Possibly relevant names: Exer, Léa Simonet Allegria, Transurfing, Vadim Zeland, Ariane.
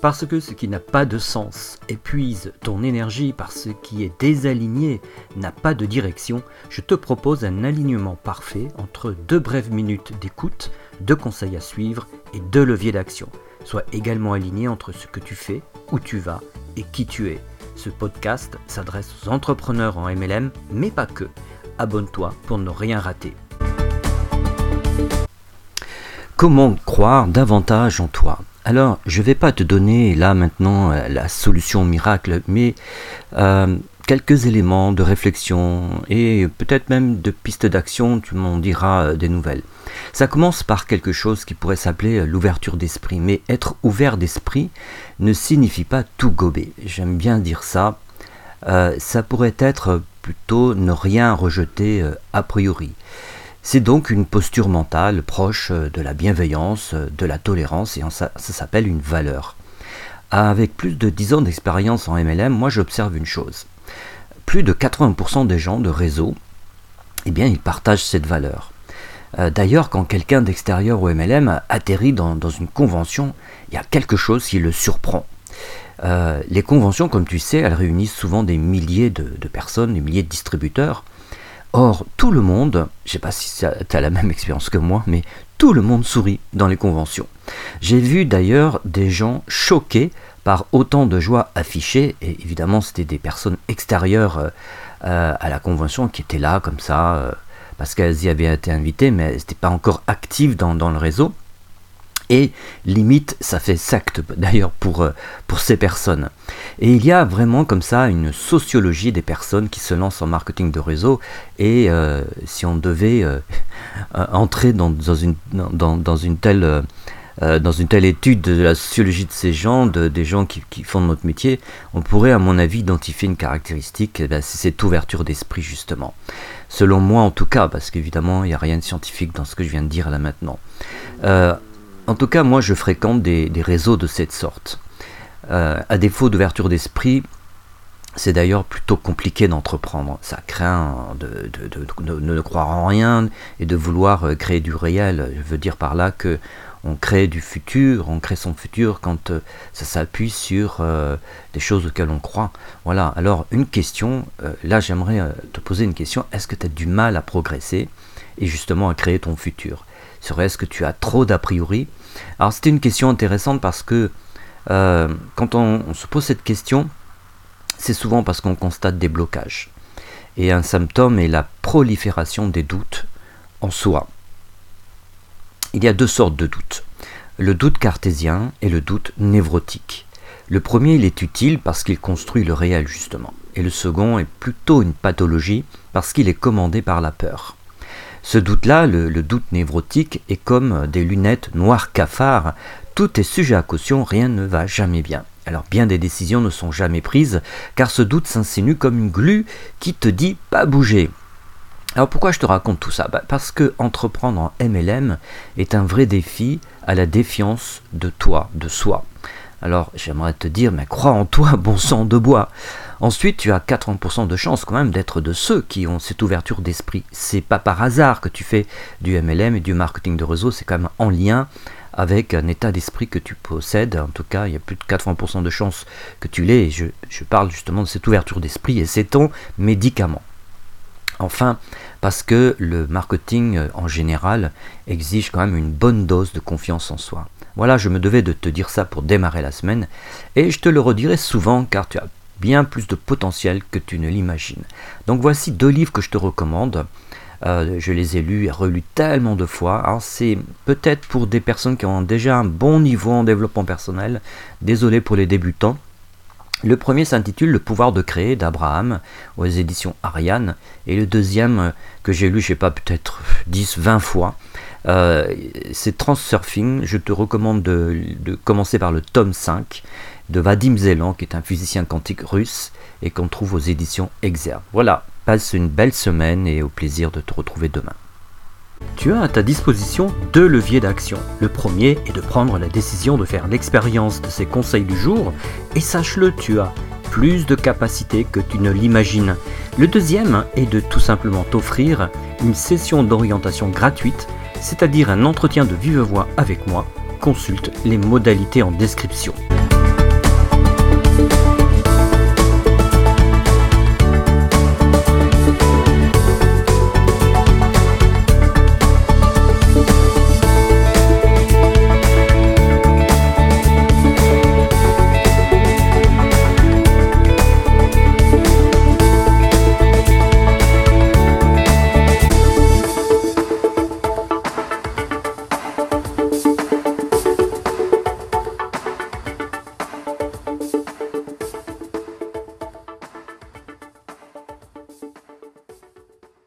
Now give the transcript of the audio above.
Parce que ce qui n'a pas de sens épuise ton énergie, parce que ce qui est désaligné n'a pas de direction, je te propose un alignement parfait entre deux brèves minutes d'écoute, deux conseils à suivre et deux leviers d'action. Sois également aligné entre ce que tu fais, où tu vas et qui tu es. Ce podcast s'adresse aux entrepreneurs en MLM, mais pas que. Abonne-toi pour ne rien rater. Comment croire davantage en toi ? Alors, je ne vais pas te donner là maintenant la solution miracle, mais quelques éléments de réflexion et peut-être même de pistes d'action, tu m'en diras des nouvelles. Ça commence par quelque chose qui pourrait s'appeler l'ouverture d'esprit, mais être ouvert d'esprit ne signifie pas tout gober. J'aime bien dire ça. Ça pourrait être plutôt ne rien rejeter a priori. C'est donc une posture mentale proche de la bienveillance, de la tolérance, et ça s'appelle une valeur. Avec plus de 10 ans d'expérience en MLM, moi j'observe une chose. Plus de 80% des gens de réseau, eh bien ils partagent cette valeur. D'ailleurs, quand quelqu'un d'extérieur au MLM atterrit dans une convention, il y a quelque chose qui le surprend. Les conventions, comme tu sais, elles réunissent souvent des milliers de personnes, des milliers de distributeurs. Or, tout le monde, je ne sais pas si tu as la même expérience que moi, mais tout le monde sourit dans les conventions. J'ai vu d'ailleurs des gens choqués par autant de joie affichée, et évidemment c'était des personnes extérieures à la convention qui étaient là comme ça, parce qu'elles y avaient été invitées, mais elles n'étaient pas encore actives dans le réseau. Et limite, ça fait secte d'ailleurs pour ces personnes. Et il y a vraiment comme ça une sociologie des personnes qui se lancent en marketing de réseau. Et si on devait entrer dans une telle étude de la sociologie de ces gens, des gens qui font notre métier, on pourrait à mon avis identifier une caractéristique, c'est cette ouverture d'esprit justement. Selon moi en tout cas, parce qu'évidemment il n'y a rien de scientifique dans ce que je viens de dire là maintenant. En tout cas, moi, je fréquente des réseaux de cette sorte. À défaut d'ouverture d'esprit, c'est d'ailleurs plutôt compliqué d'entreprendre. Ça craint de ne croire en rien et de vouloir créer du réel. Je veux dire par là que on crée du futur, on crée son futur quand ça s'appuie sur des choses auxquelles on croit. Voilà. Alors, une question. Là, j'aimerais te poser une question. Est-ce que tu as du mal à progresser et justement à créer ton futur ? Serait-ce que tu as trop d'a priori ? Alors c'était une question intéressante parce que quand on se pose cette question, c'est souvent parce qu'on constate des blocages. Et un symptôme est la prolifération des doutes en soi. Il y a deux sortes de doutes. Le doute cartésien et le doute névrotique. Le premier, il est utile parce qu'il construit le réel justement. Et le second est plutôt une pathologie parce qu'il est commandé par la peur. Ce doute-là, le doute névrotique, est comme des lunettes noires cafards. Tout est sujet à caution, rien ne va jamais bien. Alors bien des décisions ne sont jamais prises, car ce doute s'insinue comme une glu qui te dit « pas bouger ». Alors pourquoi je te raconte tout ça ? Parce que entreprendre en MLM est un vrai défi à la défiance de toi, de soi. Alors j'aimerais te dire, mais crois en toi, bon sang de bois. Ensuite, tu as 80% de chance quand même d'être de ceux qui ont cette ouverture d'esprit. C'est pas par hasard que tu fais du MLM et du marketing de réseau, c'est quand même en lien avec un état d'esprit que tu possèdes. En tout cas, il y a plus de 80% de chance que tu l'aies. Et je parle justement de cette ouverture d'esprit et c'est ton médicament. Enfin, parce que le marketing en général exige quand même une bonne dose de confiance en soi. Voilà, je me devais de te dire ça pour démarrer la semaine et je te le redirai souvent car tu as bien plus de potentiel que tu ne l'imagines. Donc voici deux livres que je te recommande. Je les ai lus et relus tellement de fois. Alors c'est peut-être pour des personnes qui ont déjà un bon niveau en développement personnel. Désolé pour les débutants. Le premier s'intitule « Le pouvoir de créer » d'Abraham aux éditions Ariane. Et le deuxième que j'ai lu, je ne sais pas, peut-être 10-20 fois, c'est « Transurfing ». Je te recommande de commencer par le tome 5 de Vadim Zeland, qui est un physicien quantique russe et qu'on trouve aux éditions Exer. Voilà, passe une belle semaine et au plaisir de te retrouver demain. Tu as à ta disposition deux leviers d'action. Le premier est de prendre la décision de faire l'expérience de ces conseils du jour et sache-le, tu as plus de capacités que tu ne l'imagines. Le deuxième est de tout simplement t'offrir une session d'orientation gratuite, c'est-à-dire un entretien de vive voix avec moi. Consulte les modalités en description.